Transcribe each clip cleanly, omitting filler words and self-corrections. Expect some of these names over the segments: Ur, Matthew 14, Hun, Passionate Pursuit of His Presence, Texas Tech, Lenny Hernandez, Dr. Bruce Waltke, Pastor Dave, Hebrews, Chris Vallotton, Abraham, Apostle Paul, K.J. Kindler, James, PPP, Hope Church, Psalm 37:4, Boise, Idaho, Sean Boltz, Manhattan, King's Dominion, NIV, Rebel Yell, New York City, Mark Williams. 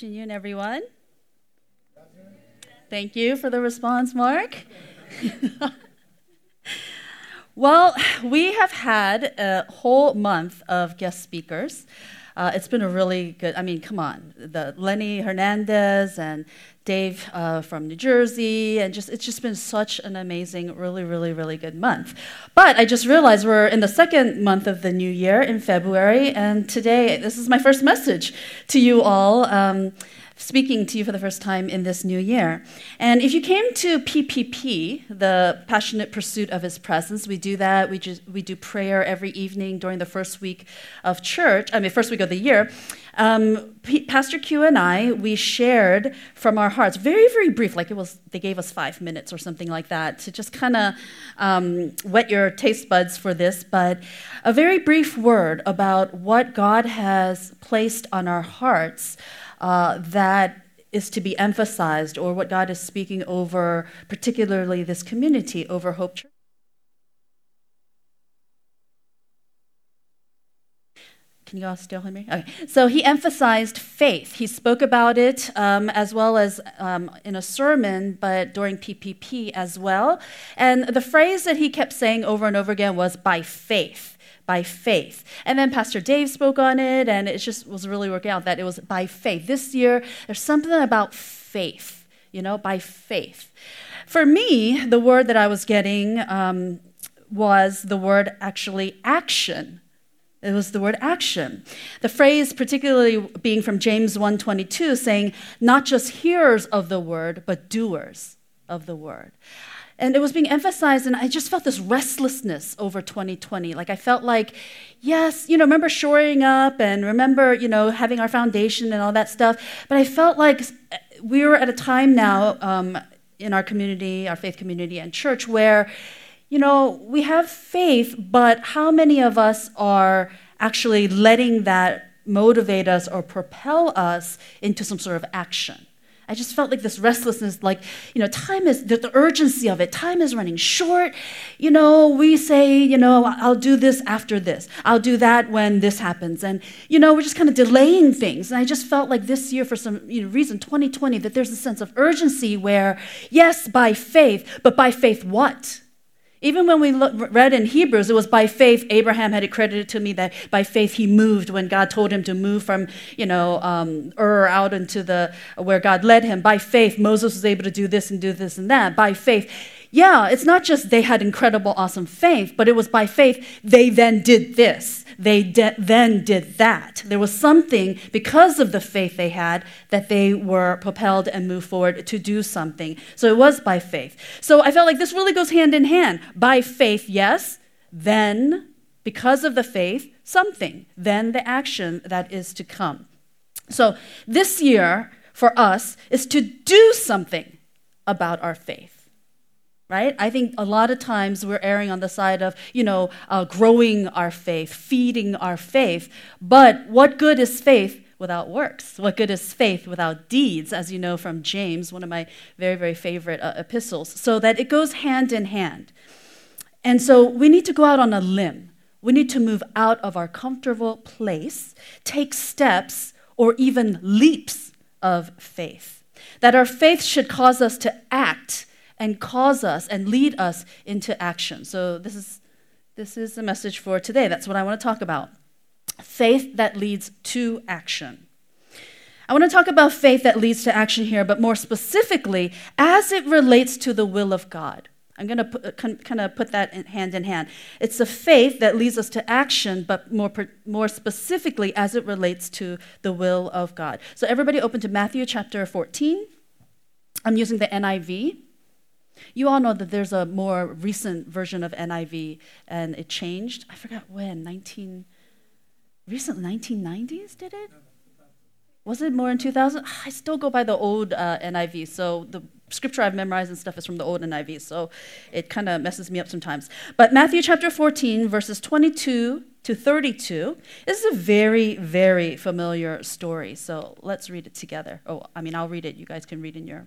afternoon, everyone. Thank you for the response, Mark. Well, we have had a whole month of guest speakers. It's been a really good, come on, the Lenny Hernandez and Dave from New Jersey, and it's just been such an amazing, really, really, really good month. But I just realized we're in the second month of the new year in February, and today, this is my first message to you all, speaking to you for the first time in this new year. And if you came to PPP, the Passionate Pursuit of His Presence, we do that. We do prayer every evening during the first week of the year. Pastor Q and I, we shared from our hearts, very, very brief, they gave us 5 minutes or something like that to just kind of whet your taste buds for this, but a very brief word about what God has placed on our hearts that is to be emphasized, or what God is speaking over, particularly this community, over Hope Church. Can you all still hear me? Okay. So he emphasized faith. He spoke about it as well as in a sermon, but during PPP as well. And the phrase that he kept saying over and over again was, by faith. By faith. And then Pastor Dave spoke on it, and it just was really working out that it was by faith. This year, there's something about faith, by faith. For me, the word that I was getting was the word action. It was the word action. The phrase particularly being from James 1:22, saying, not just hearers of the word, but doers of the word. And it was being emphasized, and I just felt this restlessness over 2020. I felt like, yes, remember shoring up and remember, having our foundation and all that stuff. But I felt like we were at a time now in our community, our faith community and church where, we have faith, but how many of us are actually letting that motivate us or propel us into some sort of action? I just felt like this restlessness, time is, the urgency of it, time is running short. We say, I'll do this after this. I'll do that when this happens. And, we're just kind of delaying things. And I just felt like this year, for some reason, 2020, that there's a sense of urgency where, yes, by faith, but by faith what? Even when we read in Hebrews, it was by faith Abraham had it credited to me that by faith he moved when God told him to move from, Ur out into where God led him. By faith, Moses was able to do this and that. By faith, it's not just they had incredible, awesome faith, but it was by faith they then did this. They then did that. There was something because of the faith they had that they were propelled and moved forward to do something. So it was by faith. So I felt like this really goes hand in hand. By faith, yes, then because of the faith, something, then the action that is to come. So this year for us is to do something about our faith. Right? I think a lot of times we're erring on the side of, growing our faith, feeding our faith. But what good is faith without works? What good is faith without deeds? As you know from James, one of my very, very favorite epistles. So that it goes hand in hand. And so we need to go out on a limb. We need to move out of our comfortable place, take steps or even leaps of faith. That our faith should cause us to act and cause us and lead us into action. So this is the message for today. That's what I want to talk about. Faith that leads to action. I want to talk about faith that leads to action here, but more specifically, as it relates to the will of God. I'm going to kind of put that hand in hand. It's the faith that leads us to action, but more specifically as it relates to the will of God. So everybody open to Matthew chapter 14. I'm using the NIV. You all know that there's a more recent version of NIV, and it changed. I forgot when, recent 1990s did it? Was it more in 2000? I still go by the old NIV, so the scripture I've memorized and stuff is from the old NIV, so it kind of messes me up sometimes. But Matthew chapter 14, verses 22 to 32, this is a very, very familiar story, so let's read it together. I'll read it. You guys can read in your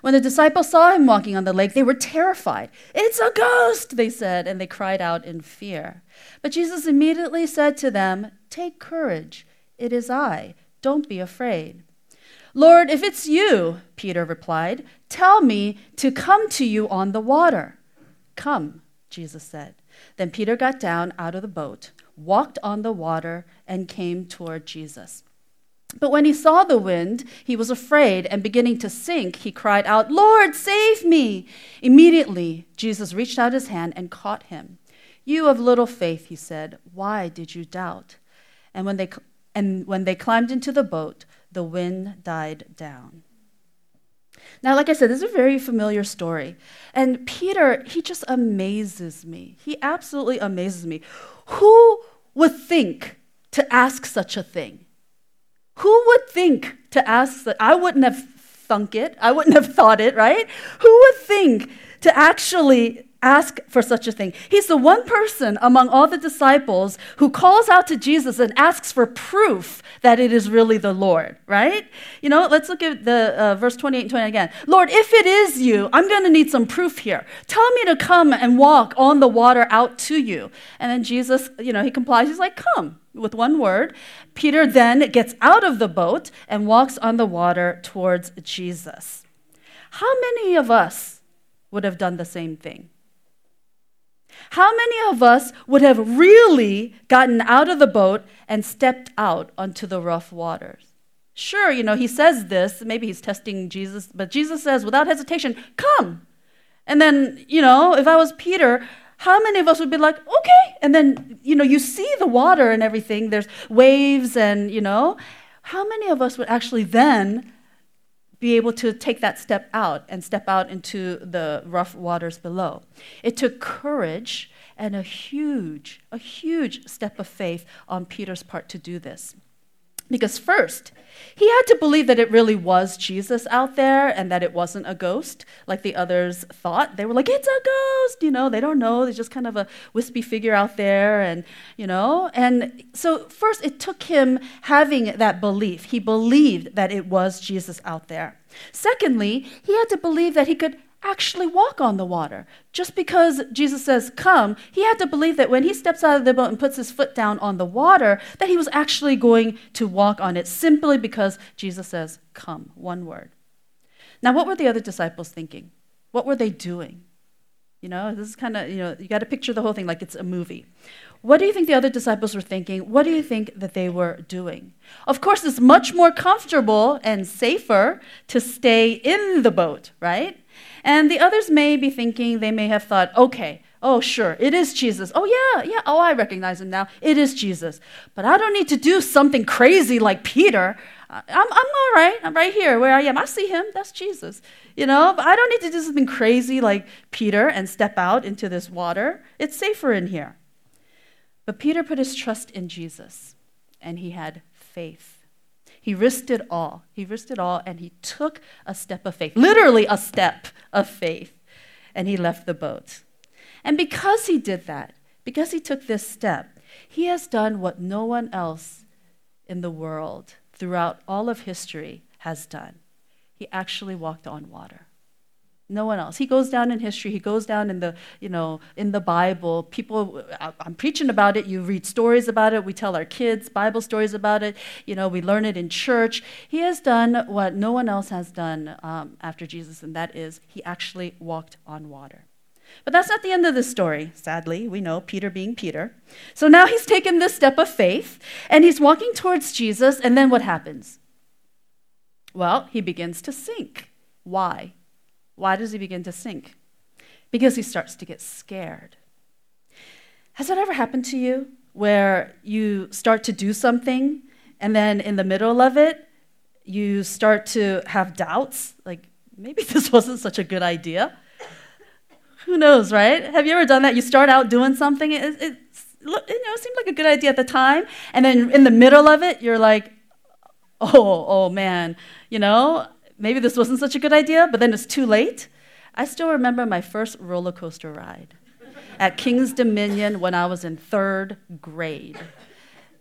When the disciples saw him walking on the lake, they were terrified. "It's a ghost," they said, and they cried out in fear. But Jesus immediately said to them, "Take courage, it is I. Don't be afraid." "Lord, if it's you," Peter replied, "tell me to come to you on the water." "Come," Jesus said. Then Peter got down out of the boat, walked on the water, and came toward Jesus. But when he saw the wind, he was afraid, and beginning to sink, he cried out, "Lord, save me!" Immediately, Jesus reached out his hand and caught him. "You of little faith," he said, "why did you doubt?" And when they climbed into the boat, the wind died down. Now, like I said, this is a very familiar story. And Peter, he just amazes me. He absolutely amazes me. Who would think to ask such a thing? Who would think to ask that? I wouldn't have thunk it. I wouldn't have thought it, right? Who would think to actually ask for such a thing? He's the one person among all the disciples who calls out to Jesus and asks for proof that it is really the Lord, right? You know, let's look at the verse 28 and 29 again. "Lord, if it is you, I'm going to need some proof here. Tell me to come and walk on the water out to you." And then Jesus, you know, he complies. He's like, "Come," with one word. Peter then gets out of the boat and walks on the water towards Jesus. How many of us would have done the same thing? How many of us would have really gotten out of the boat and stepped out onto the rough waters? Sure, you know, he says this, maybe he's testing Jesus, but Jesus says without hesitation, "Come." And then, you know, if I was Peter, how many of us would be like, "Okay," and then, you know, you see the water and everything, there's waves and, you know, how many of us would actually then be able to take that step out and step out into the rough waters below? It took courage and a huge step of faith on Peter's part to do this. Because first, he had to believe that it really was Jesus out there and that it wasn't a ghost like the others thought. They were like, "It's a ghost," you know, they don't know. There's just kind of a wispy figure out there and, you know. And so first, it took him having that belief. He believed that it was Jesus out there. Secondly, he had to believe that he could actually walk on the water. Just because Jesus says, "Come," he had to believe that when he steps out of the boat and puts his foot down on the water, that he was actually going to walk on it simply because Jesus says, "Come," one word. Now, what were the other disciples thinking? What were they doing? You know, this is kind of, you know, you got to picture the whole thing like it's a movie. What do you think the other disciples were thinking? What do you think that they were doing? Of course, it's much more comfortable and safer to stay in the boat, right? And the others may be thinking, they may have thought, "Okay, oh, sure, it is Jesus. Oh, yeah, oh, I recognize him now. It is Jesus. But I don't need to do something crazy like Peter. I'm all right. I'm right here where I am. I see him. That's Jesus. You know, but I don't need to do something crazy like Peter and step out into this water. It's safer in here." But Peter put his trust in Jesus, and he had faith. He risked it all. He risked it all, and he took a step of faith, literally a step of faith, and he left the boat. And because he did that, because he took this step, he has done what no one else in the world throughout all of history has done. He actually walked on water. No one else. He goes down in history. He goes down in the, you know, in the Bible. People, I'm preaching about it. You read stories about it. We tell our kids Bible stories about it. You know, we learn it in church. He has done what no one else has done after Jesus, and that is he actually walked on water. But that's not the end of the story, sadly. We know Peter being Peter. So now he's taken this step of faith, and he's walking towards Jesus, and then what happens? Well, he begins to sink. Why? Why does he begin to sink? Because he starts to get scared. Has that ever happened to you where you start to do something and then in the middle of it, you start to have doubts? Like, maybe this wasn't such a good idea. Who knows, right? Have you ever done that? You start out doing something. It's seemed like a good idea at the time. And then in the middle of it, you're like, oh man, maybe this wasn't such a good idea, but then it's too late. I still remember my first roller coaster ride at King's Dominion when I was in 3rd grade.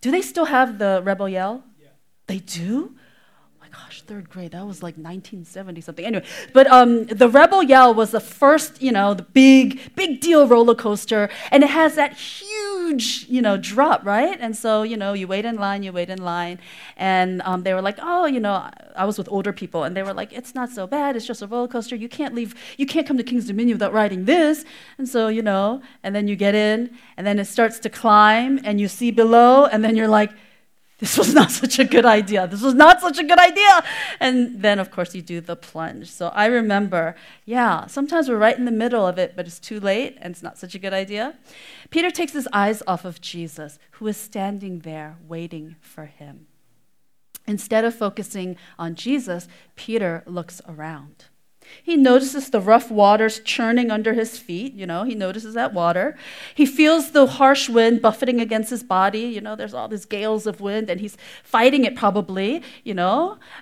Do they still have the Rebel Yell? Yeah. They do? Oh my gosh, 3rd grade, that was like 1970 something. Anyway, but the Rebel Yell was the first, the big deal roller coaster, and it has that huge, drop, right? And so, you wait in line, and they were like, I was with older people, and they were like, it's not so bad, it's just a roller coaster, you can't come to King's Dominion without riding this, and so, and then you get in, and then it starts to climb, and you see below, and then you're like, this was not such a good idea, and then, of course, you do the plunge. So I remember, sometimes we're right in the middle of it, but it's too late, and it's not such a good idea. Peter takes his eyes off of Jesus, who is standing there waiting for him. Instead of focusing on Jesus, Peter looks around. He notices the rough waters churning under his feet. He notices that water. He feels the harsh wind buffeting against his body. There's all these gales of wind, and he's fighting it probably,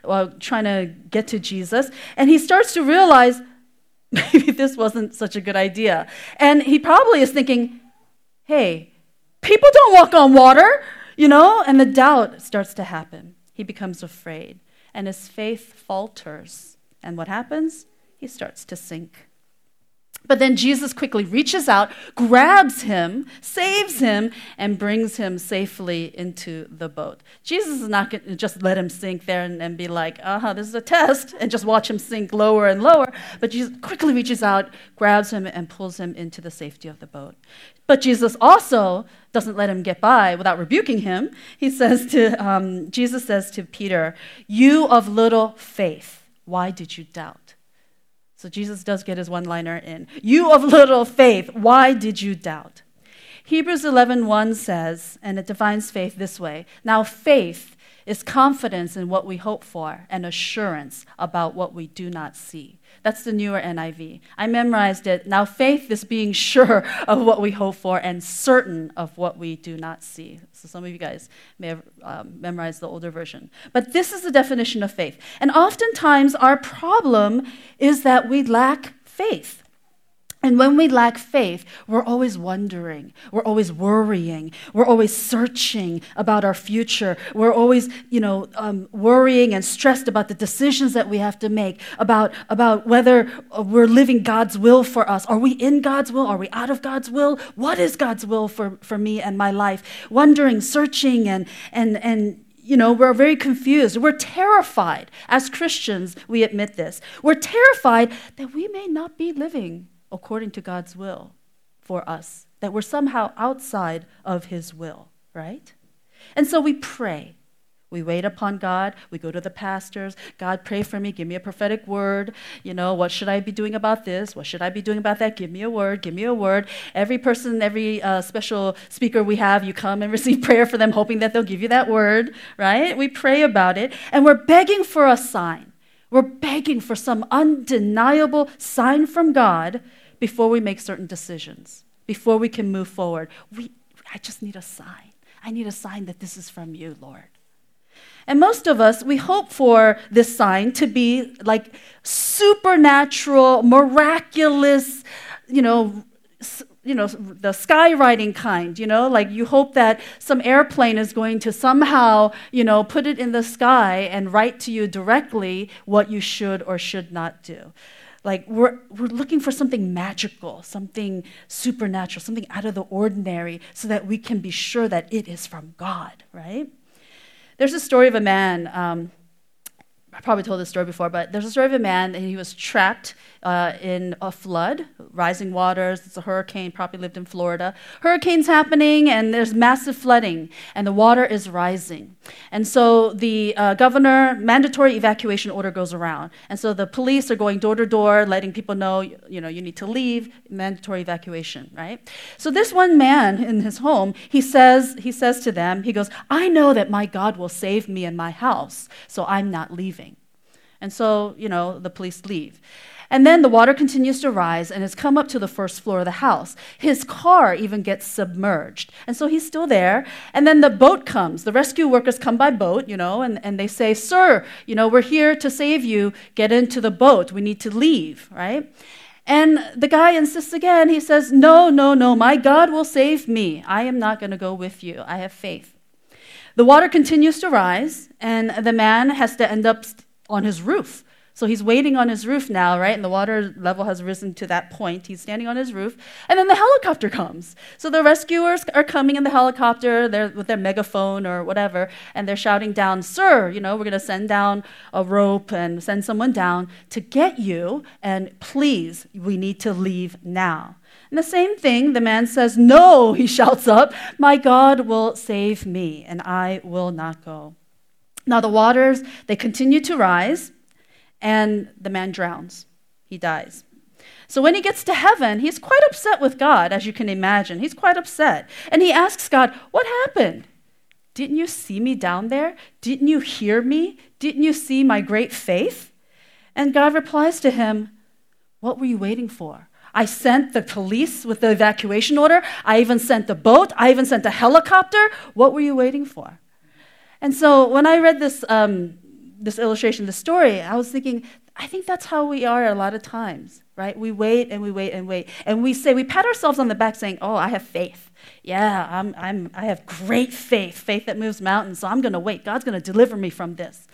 while trying to get to Jesus. And he starts to realize maybe this wasn't such a good idea. And he probably is thinking, hey, people don't walk on water, and the doubt starts to happen. He becomes afraid, and his faith falters. And what happens? He starts to sink. But then Jesus quickly reaches out, grabs him, saves him, and brings him safely into the boat. Jesus is not going to just let him sink there and be like, this is a test, and just watch him sink lower and lower. But Jesus quickly reaches out, grabs him, and pulls him into the safety of the boat. But Jesus also doesn't let him get by without rebuking him. Jesus says to Peter, "You of little faith, why did you doubt?" So Jesus does get his one-liner in. You of little faith, why did you doubt? Hebrews 11:1 says, and it defines faith this way, "Now faith is confidence in what we hope for and assurance about what we do not see." That's the newer NIV. I memorized it. Now faith is being sure of what we hope for and certain of what we do not see. So some of you guys may have memorized the older version. But this is the definition of faith. And oftentimes our problem is that we lack faith. And when we lack faith, we're always wondering, we're always worrying, we're always searching about our future, we're always, worrying and stressed about the decisions that we have to make, about whether we're living God's will for us. Are we in God's will? Are we out of God's will? What is God's will for me and my life? Wondering, searching, and we're very confused. We're terrified. As Christians, we admit this. We're terrified that we may not be living according to God's will for us, that we're somehow outside of his will, right? And so we pray. We wait upon God. We go to the pastors. God, pray for me. Give me a prophetic word. What should I be doing about this? What should I be doing about that? Give me a word. Give me a word. Every person, every special speaker we have, you come and receive prayer for them, hoping that they'll give you that word, right? We pray about it, and we're begging for a sign. We're begging for some undeniable sign from God before we make certain decisions, before we can move forward. I just need a sign. I need a sign that this is from you, Lord. And most of us, we hope for this sign to be like supernatural, miraculous, the skywriting kind, like you hope that some airplane is going to somehow, put it in the sky and write to you directly what you should or should not do. Like we're looking for something magical, something supernatural, something out of the ordinary so that we can be sure that it is from God, right? There's a story of a man, I probably told this story before, but there's a story of a man, and he was trapped in a flood, rising waters. It's a hurricane, probably lived in Florida. Hurricane's happening, and there's massive flooding, and the water is rising. And so the governor, mandatory evacuation order goes around. And so the police are going door to door, letting people know, you need to leave, mandatory evacuation, right? So this one man in his home, he says to them, he goes, "I know that my God will save me and my house, so I'm not leaving." And so, the police leave. And then the water continues to rise and has come up to the first floor of the house. His car even gets submerged. And so he's still there. And then the boat comes. The rescue workers come by boat, and they say, "Sir, we're here to save you. Get into the boat. We need to leave," right? And the guy insists again. He says, No, my God will save me. I am not going to go with you. I have faith." The water continues to rise, and the man has to end up on his roof. So he's waiting on his roof now, right? And the water level has risen to that point. He's standing on his roof. And then the helicopter comes. So the rescuers are coming in the helicopter with their megaphone or whatever, and they're shouting down, "Sir, we're going to send down a rope and send someone down to get you, and please, we need to leave now." And the same thing, the man says, "No," he shouts up, "my God will save me, and I will not go." Now the waters, they continue to rise. And the man drowns. He dies. So when he gets to heaven, he's quite upset with God, as you can imagine. He's quite upset. And he asks God, "What happened? Didn't you see me down there? Didn't you hear me? Didn't you see my great faith?" And God replies to him, "What were you waiting for? I sent the police with the evacuation order. I even sent the boat. I even sent a helicopter. What were you waiting for?" And so when I read this illustration, the story, I was thinking, I think that's how we are a lot of times, right? We wait and we wait and wait. And we pat ourselves on the back saying, "Oh, I have faith. Yeah, I have great faith that moves mountains, so I'm going to wait. God's going to deliver me from this."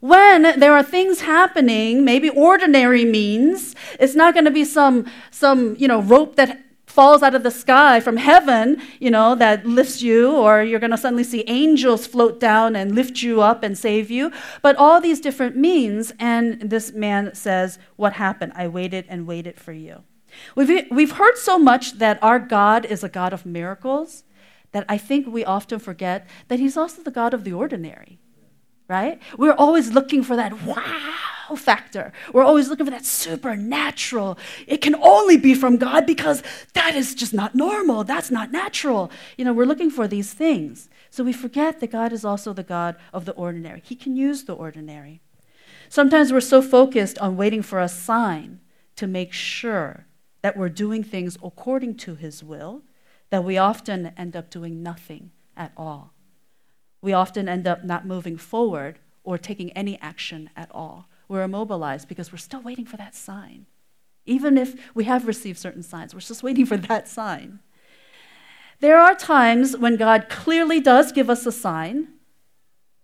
When there are things happening, maybe ordinary means, it's not going to be some rope that falls out of the sky from heaven, that lifts you, or you're going to suddenly see angels float down and lift you up and save you. But all these different means, and this man says, "What happened? I waited and waited for you." We've heard so much that our God is a God of miracles that I think we often forget that he's also the God of the ordinary, right? We're always looking for that wow factor. We're always looking for that supernatural. It can only be from God because that is just not normal. That's not natural. We're looking for these things. So we forget that God is also the God of the ordinary. He can use the ordinary. Sometimes we're so focused on waiting for a sign to make sure that we're doing things according to his will that we often end up doing nothing at all. We often end up not moving forward or taking any action at all. We're immobilized because we're still waiting for that sign. Even if we have received certain signs, we're just waiting for that sign. There are times when God clearly does give us a sign,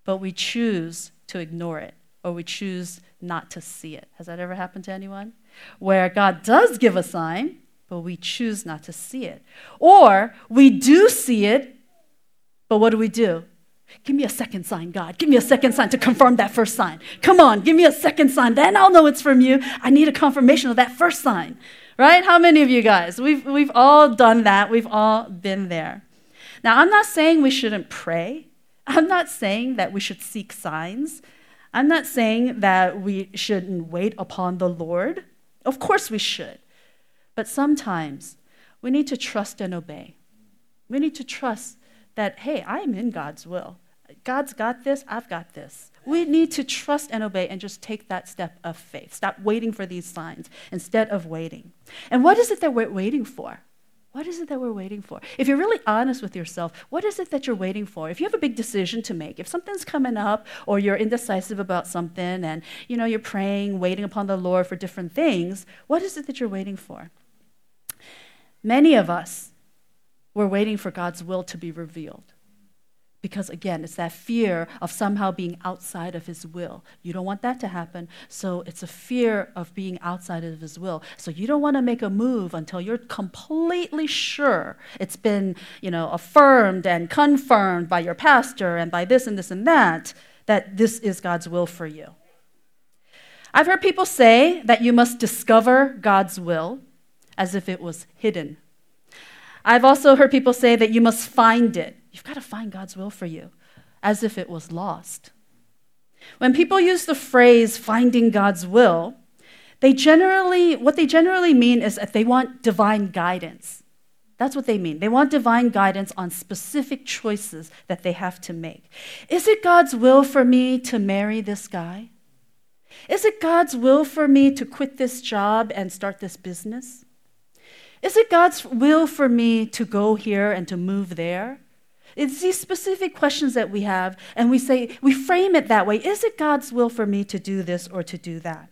but we choose to ignore it, or we choose not to see it. Has that ever happened to anyone? Where God does give a sign, but we choose not to see it. Or we do see it, but what do? "Give me a second sign, God. Give me a second sign to confirm that first sign. Come on, give me a second sign. Then I'll know it's from you. I need a confirmation of that first sign." Right? How many of you guys? We've all done that. We've all been there. Now, I'm not saying we shouldn't pray. I'm not saying that we should seek signs. I'm not saying that we shouldn't wait upon the Lord. Of course we should. But sometimes we need to trust and obey. We need to trust that, hey, I am in God's will. God's got this, I've got this. We need to trust and obey and just take that step of faith. Stop waiting for these signs instead of waiting. And what is it that we're waiting for? What is it that we're waiting for? If you're really honest with yourself, what is it that you're waiting for? If you have a big decision to make, if something's coming up or you're indecisive about something and you're praying, waiting upon the Lord for different things, what is it that you're waiting for? Many of us, we're waiting for God's will to be revealed. Because again, it's that fear of somehow being outside of his will. You don't want that to happen, so it's a fear of being outside of his will. So you don't want to make a move until you're completely sure it's been, affirmed and confirmed by your pastor and by this and this and that this is God's will for you. I've heard people say that you must discover God's will as if it was hidden. I've also heard people say that you must find it. You've got to find God's will for you, as if it was lost. When people use the phrase "finding God's will," what they generally mean is that they want divine guidance. That's what they mean. They want divine guidance on specific choices that they have to make. Is it God's will for me to marry this guy? Is it God's will for me to quit this job and start this business? Is it God's will for me to go here and to move there? It's these specific questions that we have, and we say, we frame it that way. Is it God's will for me to do this or to do that?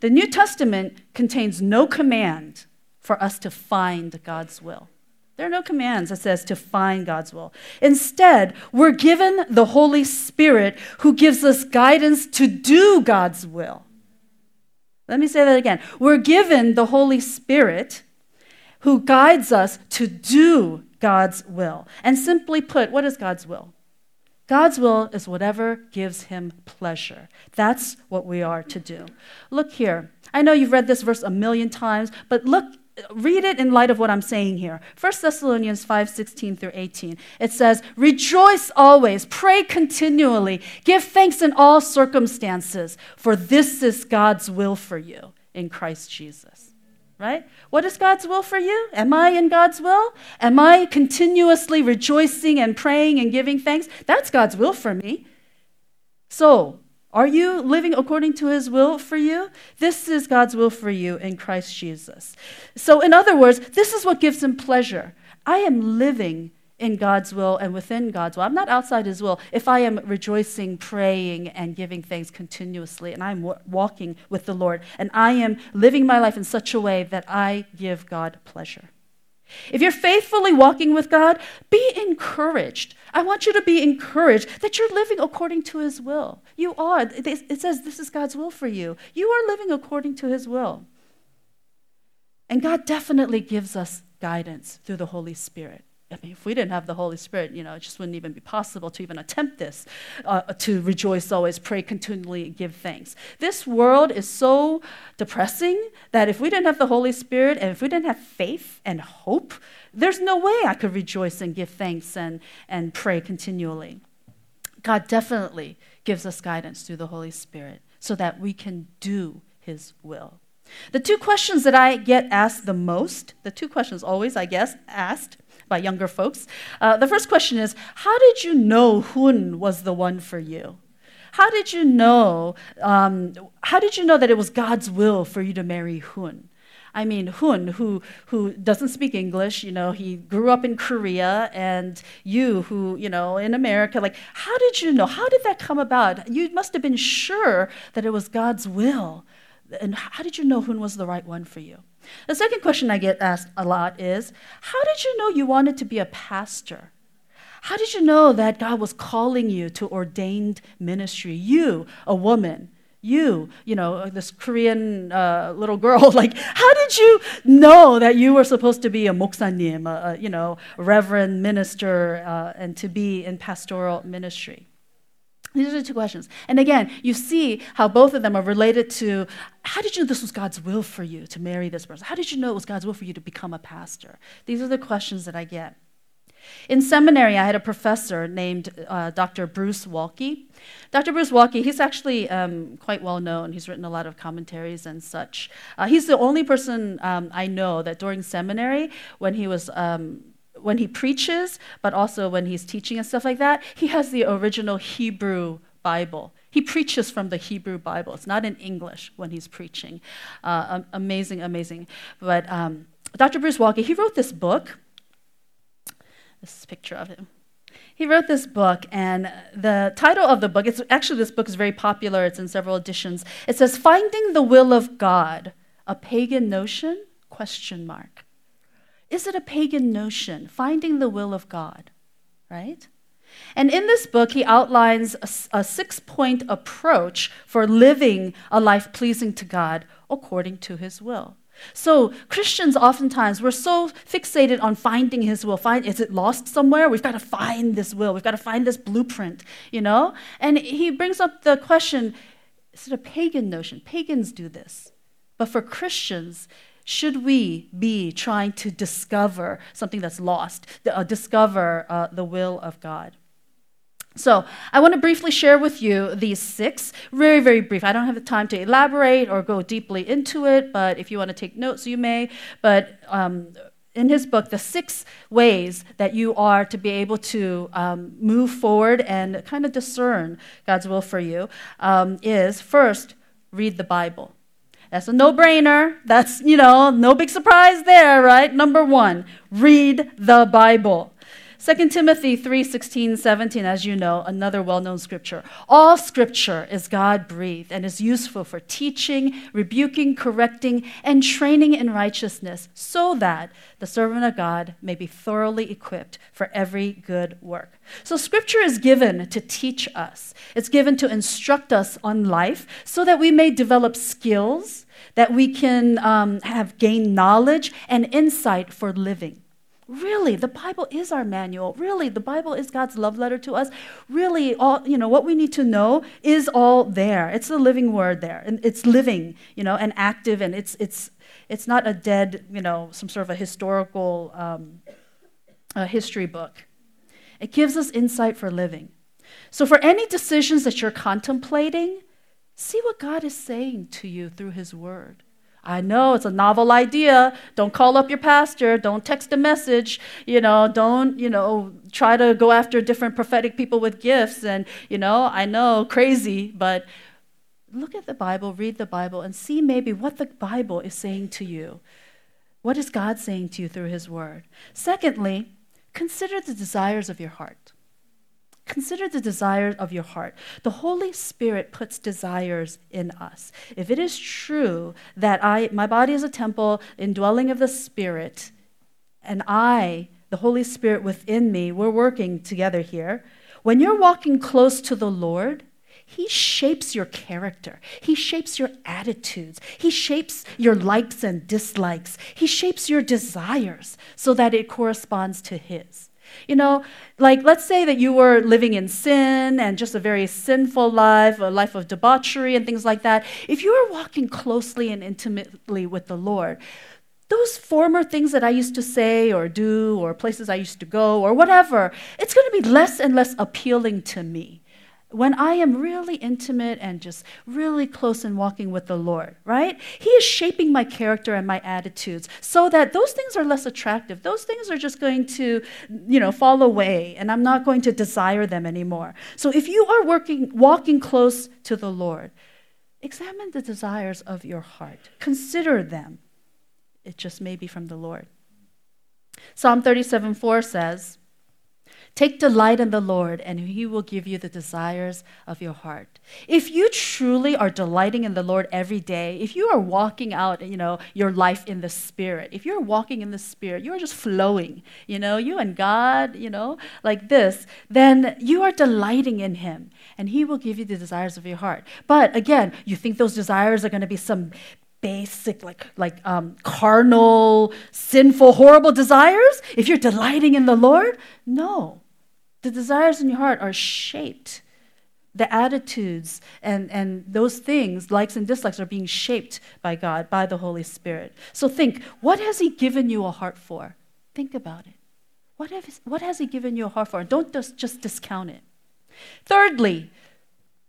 The New Testament contains no command for us to find God's will. There are no commands that says to find God's will. Instead, we're given the Holy Spirit who gives us guidance to do God's will. Let me say that again. We're given the Holy Spirit who guides us to do God's will. And simply put, what is God's will? God's will is whatever gives him pleasure. That's what we are to do. Look here. I know you've read this verse a million times, but read it in light of what I'm saying here. 1 Thessalonians 5:16 through 18. It says, "Rejoice always, pray continually, give thanks in all circumstances, for this is God's will for you in Christ Jesus." Right? What is God's will for you? Am I in God's will? Am I continuously rejoicing and praying and giving thanks? That's God's will for me. So, are you living according to his will for you? This is God's will for you in Christ Jesus. So, in other words, this is what gives him pleasure. I am living in God's will and within God's will. I'm not outside his will. If I am rejoicing, praying, and giving thanks continuously, and I'm walking with the Lord, and I am living my life in such a way that I give God pleasure. If you're faithfully walking with God, be encouraged. I want you to be encouraged that you're living according to his will. You are. It says this is God's will for you. You are living according to his will. And God definitely gives us guidance through the Holy Spirit. I mean, if we didn't have the Holy Spirit, it just wouldn't even be possible to even attempt this, to rejoice always, pray continually, give thanks. This world is so depressing that if we didn't have the Holy Spirit and if we didn't have faith and hope, there's no way I could rejoice and give thanks and pray continually. God definitely gives us guidance through the Holy Spirit so that we can do his will. The two questions that I get asked the most, the two questions always, I guess, asked by younger folks. The first question is, how did you know Hun was the one for you? How did you know that it was God's will for you to marry Hun? I mean, Hun, who doesn't speak English, he grew up in Korea, and you, who, in America, like, how did you know? How did that come about? You must have been sure that it was God's will. And how did you know Hun was the right one for you? The second question I get asked a lot is, how did you know you wanted to be a pastor? How did you know that God was calling you to ordained ministry? You, a woman, this Korean little girl, like, how did you know that you were supposed to be a 목사님, reverend minister, and to be in pastoral ministry? These are the two questions. And again, you see how both of them are related to, how did you know this was God's will for you to marry this person? How did you know it was God's will for you to become a pastor? These are the questions that I get. In seminary, I had a professor named Dr. Bruce Waltke. Dr. Bruce Waltke, he's actually quite well known. He's written a lot of commentaries and such. He's the only person I know that during seminary, when he preaches, but also when he's teaching and stuff like that, he has the original Hebrew Bible. He preaches from the Hebrew Bible. It's not in English when he's preaching. Amazing. But Dr. Bruce Waltke, he wrote this book. This is a picture of him. He wrote this book, and the title of the book, this book is very popular. It's in several editions. It says, Finding the Will of God, a Pagan Notion? ? Is it a pagan notion, finding the will of God, right? And in this book, he outlines a six-point approach for living a life pleasing to God according to his will. So Christians oftentimes, we're so fixated on finding his will. Is it lost somewhere? We've got to find this will. We've got to find this blueprint, And he brings up the question, is it a pagan notion? Pagans do this. But for Christians, should we be trying to discover something that's lost, discover the will of God? So I want to briefly share with you these six, very, very brief. I don't have the time to elaborate or go deeply into it, but if you want to take notes, you may. But in his book, the six ways that you are to be able to move forward and kind of discern God's will for you is, first, read the Bible. That's a no-brainer. That's, no big surprise there, right? Number one, read the Bible. 2 Timothy 3:16-17, as you know, another well-known scripture. All scripture is God-breathed and is useful for teaching, rebuking, correcting, and training in righteousness, so that the servant of God may be thoroughly equipped for every good work. So scripture is given to teach us. It's given to instruct us on life so that we may develop skills, that we can gain knowledge and insight for living. Really, the Bible is our manual. Really, the Bible is God's love letter to us. Really, all what we need to know is all there. It's the living word there, and it's living, and active, and it's not a dead, some sort of a historical history book. It gives us insight for living. So, for any decisions that you're contemplating, see what God is saying to you through His Word. I know, it's a novel idea. Don't call up your pastor. Don't text a message. Don't, try to go after different prophetic people with gifts. And, I know, crazy. But look at the Bible, read the Bible, and see maybe what the Bible is saying to you. What is God saying to you through His Word? Secondly, consider the desires of your heart. Consider the desires of your heart. The Holy Spirit puts desires in us. If it is true that my body is a temple, indwelling of the Spirit, and the Holy Spirit within me, we're working together here. When you're walking close to the Lord, He shapes your character. He shapes your attitudes. He shapes your likes and dislikes. He shapes your desires so that it corresponds to His. Let's say that you were living in sin and just a very sinful life, a life of debauchery and things like that. If you were walking closely and intimately with the Lord, those former things that I used to say or do or places I used to go or whatever, it's going to be less and less appealing to me when I am really intimate and just really close and walking with the Lord, right? He is shaping my character and my attitudes so that those things are less attractive. Those things are just going to, fall away, and I'm not going to desire them anymore. So if you are walking close to the Lord, examine the desires of your heart. Consider them. It just may be from the Lord. Psalm 37:4 says, "Take delight in the Lord, and He will give you the desires of your heart." If you truly are delighting in the Lord every day, if you are walking out, your life in the Spirit, if you're walking in the Spirit, you're just flowing, you and God, like this, then you are delighting in Him, and He will give you the desires of your heart. But again, you think those desires are going to be some basic, carnal, sinful, horrible desires? If you're delighting in the Lord? No. The desires in your heart are shaped. The attitudes and those things, likes and dislikes, are being shaped by God, by the Holy Spirit. So think, what has He given you a heart for? Think about it. What has He given you a heart for? Don't just discount it. Thirdly,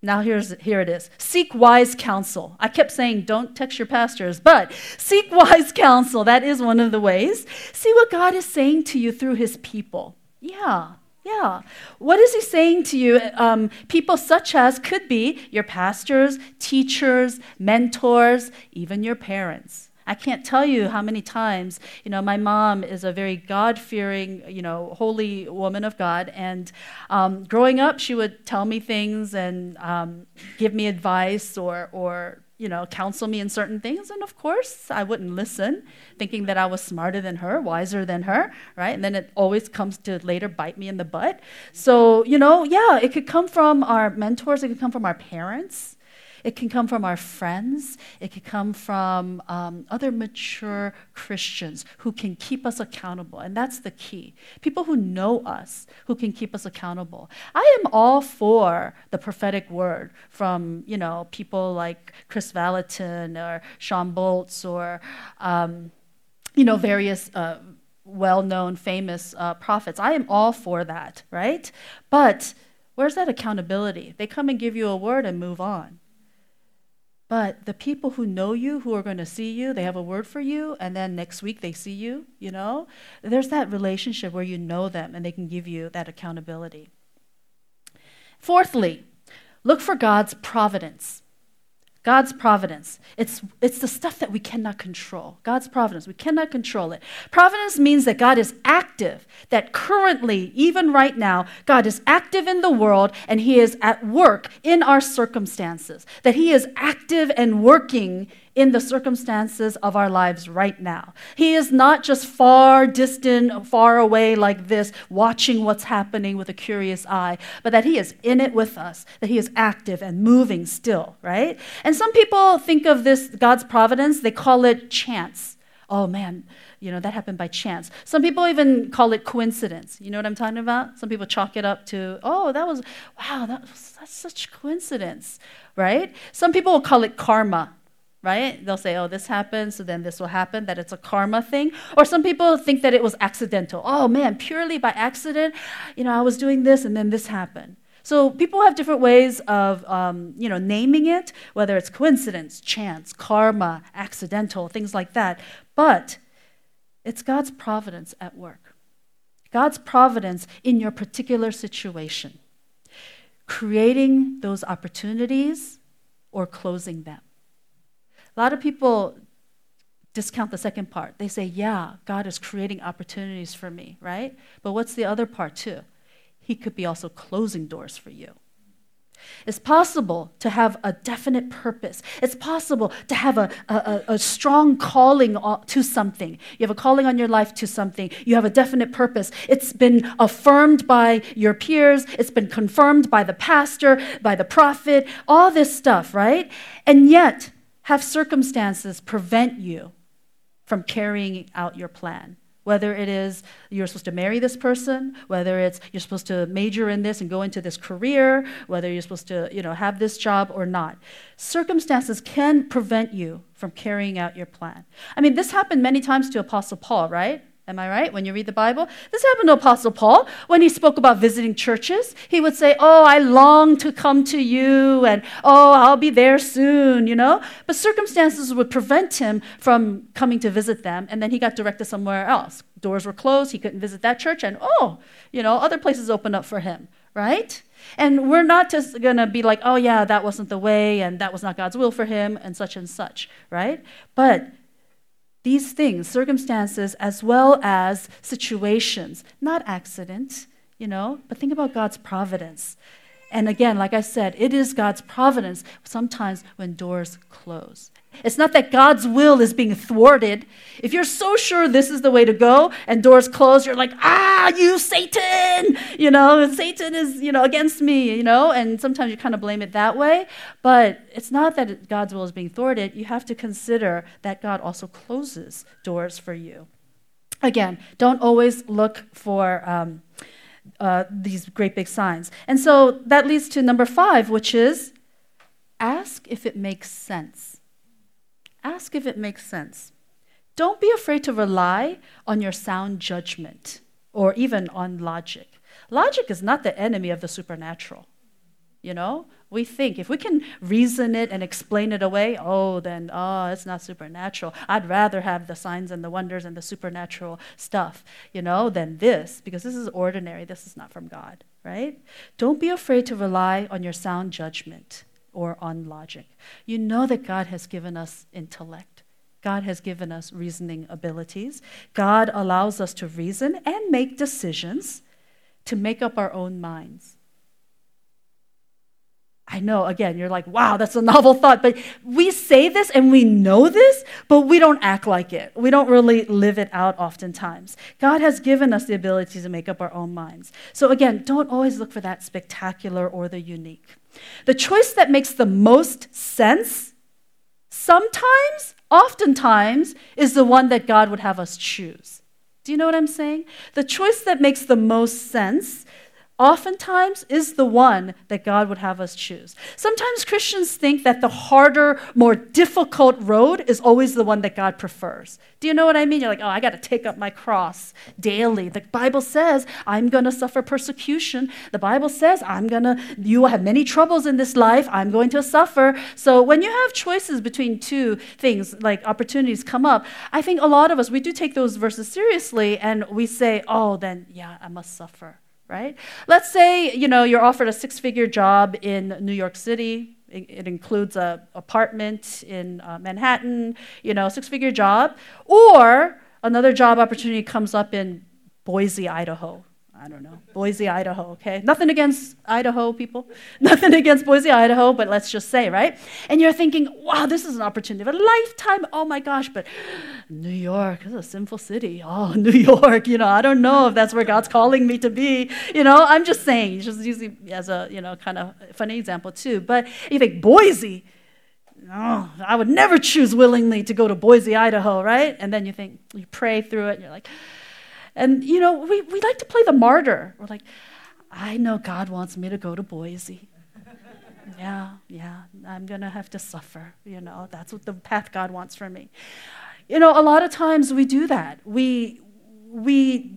now here it is. Seek wise counsel. I kept saying don't text your pastors, but seek wise counsel. That is one of the ways. See what God is saying to you through His people. Yeah. What is He saying to you? People such as could be your pastors, teachers, mentors, even your parents. I can't tell you how many times, my mom is a very God-fearing, holy woman of God, and growing up, she would tell me things and give me advice or counsel me in certain things, and of course, I wouldn't listen, thinking that I was smarter than her, wiser than her, right? And then it always comes to later bite me in the butt. So, it could come from our mentors, it could come from our parents, it can come from our friends. It can come from other mature Christians who can keep us accountable. And that's the key. People who know us, who can keep us accountable. I am all for the prophetic word from, people like Chris Vallotton or Sean Boltz or, various well-known, famous prophets. I am all for that, right? But where's that accountability? They come and give you a word and move on. But the people who know you, who are going to see you, they have a word for you, and then next week they see you, There's that relationship where you know them, and they can give you that accountability. Fourthly, look for God's providence. God's providence. It's the stuff that we cannot control. God's providence. We cannot control it. Providence means that God is active, that currently, even right now, God is active in the world and he is at work in our circumstances, that he is active and working in the circumstances of our lives right now. He is not just far distant, far away like this, watching what's happening with a curious eye, but that he is in it with us, that he is active and moving still, right? And some people think of this, God's providence, they call it chance. Oh man, that happened by chance. Some people even call it coincidence. You know what I'm talking about? Some people chalk it up to, that's such coincidence, right? Some people will call it karma. Right? They'll say, this happened, so then this will happen, that it's a karma thing. Or some people think that it was accidental. Oh man, purely by accident, I was doing this and then this happened. So people have different ways of, naming it, whether it's coincidence, chance, karma, accidental, things like that. But it's God's providence at work. God's providence in your particular situation, creating those opportunities or closing them. A lot of people discount the second part. They say, God is creating opportunities for me, right? But what's the other part too? He could be also closing doors for you. It's possible to have a definite purpose. It's possible to have a strong calling to something. You have a calling on your life to something. You have a definite purpose. It's been affirmed by your peers. It's been confirmed by the pastor, by the prophet, all this stuff, right? And yet, have circumstances prevent you from carrying out your plan, whether it is you're supposed to marry this person, whether it's you're supposed to major in this and go into this career, whether you're supposed to have this job or not. Circumstances can prevent you from carrying out your plan. I mean, this happened many times to Apostle Paul, right? Am I right? When you read the Bible, this happened to Apostle Paul when he spoke about visiting churches. He would say, I long to come to you, and I'll be there soon, But circumstances would prevent him from coming to visit them, and then he got directed somewhere else. Doors were closed, he couldn't visit that church, and other places opened up for him, right? And we're not just going to be like, that wasn't the way, and that was not God's will for him, and such, right? But these things, circumstances, as well as situations, not accident, but think about God's providence. And again, like I said, it is God's providence sometimes when doors close. It's not that God's will is being thwarted. If you're so sure this is the way to go and doors close, you're like, you Satan, Satan is, against me, and sometimes you kind of blame it that way. But it's not that God's will is being thwarted. You have to consider that God also closes doors for you. Again, don't always look for these great big signs. And so that leads to number 5, which is ask if it makes sense. Ask if it makes sense. Don't be afraid to rely on your sound judgment or even on logic. Logic is not the enemy of the supernatural. We think if we can reason it and explain it away, it's not supernatural. I'd rather have the signs and the wonders and the supernatural stuff, than this, because this is ordinary. This is not from God, right? Don't be afraid to rely on your sound judgment or on logic. That God has given us intellect. God has given us reasoning abilities. God allows us to reason and make decisions, to make up our own minds. I know, again, you're like, wow, that's a novel thought. But we say this and we know this, but we don't act like it. We don't really live it out oftentimes. God has given us the ability to make up our own minds. So again, don't always look for that spectacular or the unique. The choice that makes the most sense, oftentimes, is the one that God would have us choose. Do you know what I'm saying? The choice that makes the most sense oftentimes is the one that God would have us choose. Sometimes Christians think that the harder, more difficult road is always the one that God prefers. Do you know what I mean? You're like, I got to take up my cross daily. The Bible says I'm going to suffer persecution. The Bible says you will have many troubles in this life. I'm going to suffer. So when you have choices between two things, like opportunities come up, I think a lot of us, we do take those verses seriously and we say, I must suffer. Right? Let's say, you're offered a six-figure job in New York City, It includes an apartment in Manhattan, you know, six-figure job, or another job opportunity comes up in Boise, Idaho. I don't know, Boise, Idaho, okay? Nothing against Idaho, people. Nothing against Boise, Idaho, but let's just say, right? And you're thinking, wow, this is an opportunity of a lifetime. Oh, my gosh, but New York, this is a sinful city. Oh, New York, you know, I don't know if that's where God's calling me to be. You know, I'm just saying, just using as a, you know, kind of funny example too. But you think, Boise, oh, I would never choose willingly to go to Boise, Idaho, right? And then you think, you pray through it, and you're like, and, you know, we like to play the martyr. We're like, I know God wants me to go to Boise. Yeah, I'm going to have to suffer. You know, that's what the path God wants for me. You know, a lot of times we do that. We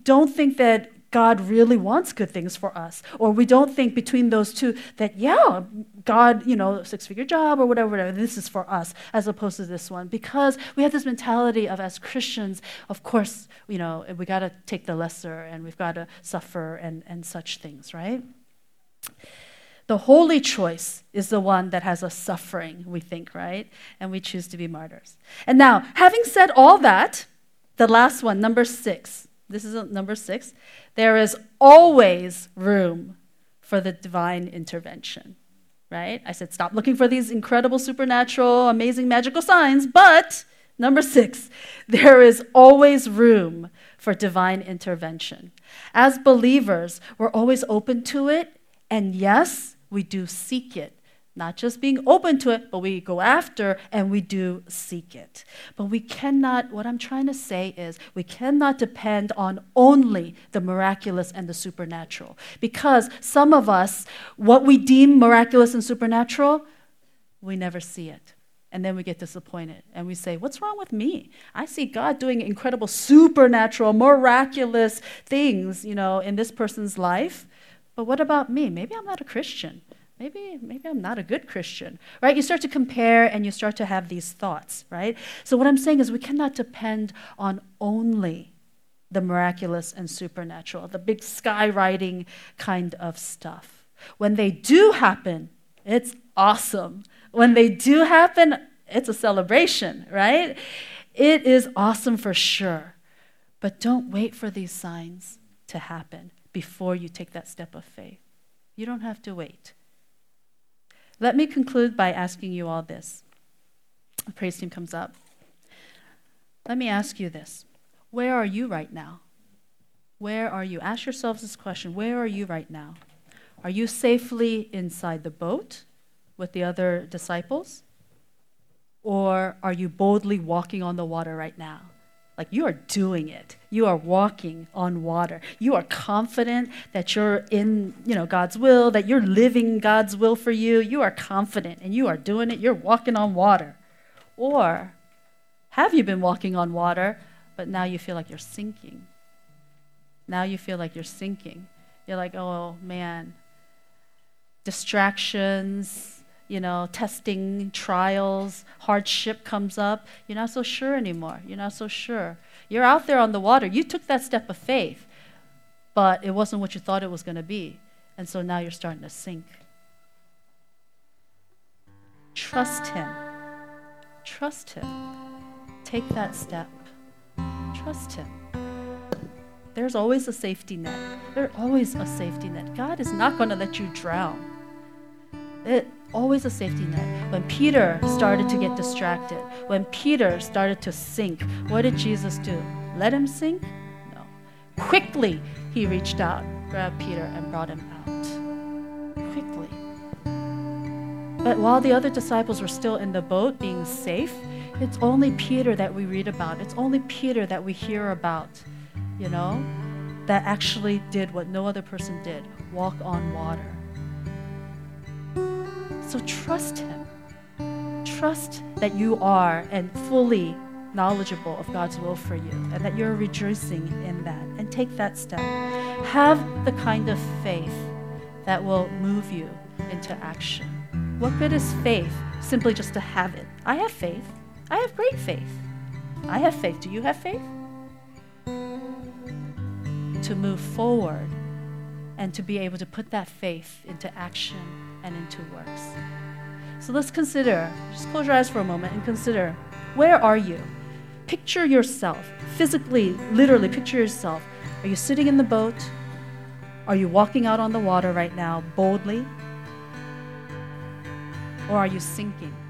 don't think that God really wants good things for us, or we don't think between those two that, yeah, God, you know, six-figure job or whatever, this is for us, as opposed to this one, because we have this mentality of, as Christians, of course, you know, we got to take the lesser and we've got to suffer and such things, right? The holy choice is the one that has us suffering, we think, right? And we choose to be martyrs. And now, having said all that, the last one, number 6, this is number 6. There is always room for the divine intervention, right? I said, stop looking for these incredible, supernatural, amazing, magical signs, but number 6, there is always room for divine intervention. As believers, we're always open to it, and yes, we do seek it. Not just being open to it, but we go after and we do seek it. But we cannot, what I'm trying to say is, we cannot depend on only the miraculous and the supernatural. Because some of us, what we deem miraculous and supernatural, we never see it. And then we get disappointed. And we say, what's wrong with me? I see God doing incredible supernatural, miraculous things, you know, in this person's life. But what about me? Maybe I'm not a Christian. Maybe I'm not a good Christian, right? You start to compare and you start to have these thoughts, right? So what I'm saying is we cannot depend on only the miraculous and supernatural, the big skywriting kind of stuff. When they do happen, it's awesome. When they do happen, it's a celebration, right? It is awesome for sure. But don't wait for these signs to happen before you take that step of faith. You don't have to wait. Let me conclude by asking you all this. The praise team comes up. Let me ask you this. Where are you right now? Where are you? Ask yourselves this question. Where are you right now? Are you safely inside the boat with the other disciples? Or are you boldly walking on the water right now? Like, you are doing it. You are walking on water. You are confident that you're in, you know, God's will, that you're living God's will for you. You are confident, and you are doing it. You're walking on water. Or have you been walking on water, but now you feel like you're sinking? Now you feel like you're sinking. You're like, oh, man, distractions, you know, testing, trials, hardship comes up. You're not so sure anymore. You're not so sure. You're out there on the water. You took that step of faith, but it wasn't what you thought it was going to be. And so now you're starting to sink. Trust Him. Trust Him. Take that step. Trust Him. There's always a safety net. There's always a safety net. God is not going to let you drown. Always a safety net. When Peter started to get distracted, when Peter started to sink, what did Jesus do? Let him sink? No. Quickly, he reached out, grabbed Peter, and brought him out. Quickly. But while the other disciples were still in the boat being safe, it's only Peter that we read about. It's only Peter that we hear about, you know, that actually did what no other person did, walk on water. So trust Him. Trust that you are and fully knowledgeable of God's will for you and that you're rejoicing in that. And take that step. Have the kind of faith that will move you into action. What good is faith simply just to have it? I have faith. I have great faith. I have faith. Do you have faith? To move forward and to be able to put that faith into action and into works. So let's consider, just close your eyes for a moment and consider, where are you? Picture yourself, physically, literally picture yourself. Are you sitting in the boat? Are you walking out on the water right now boldly? Or are you sinking?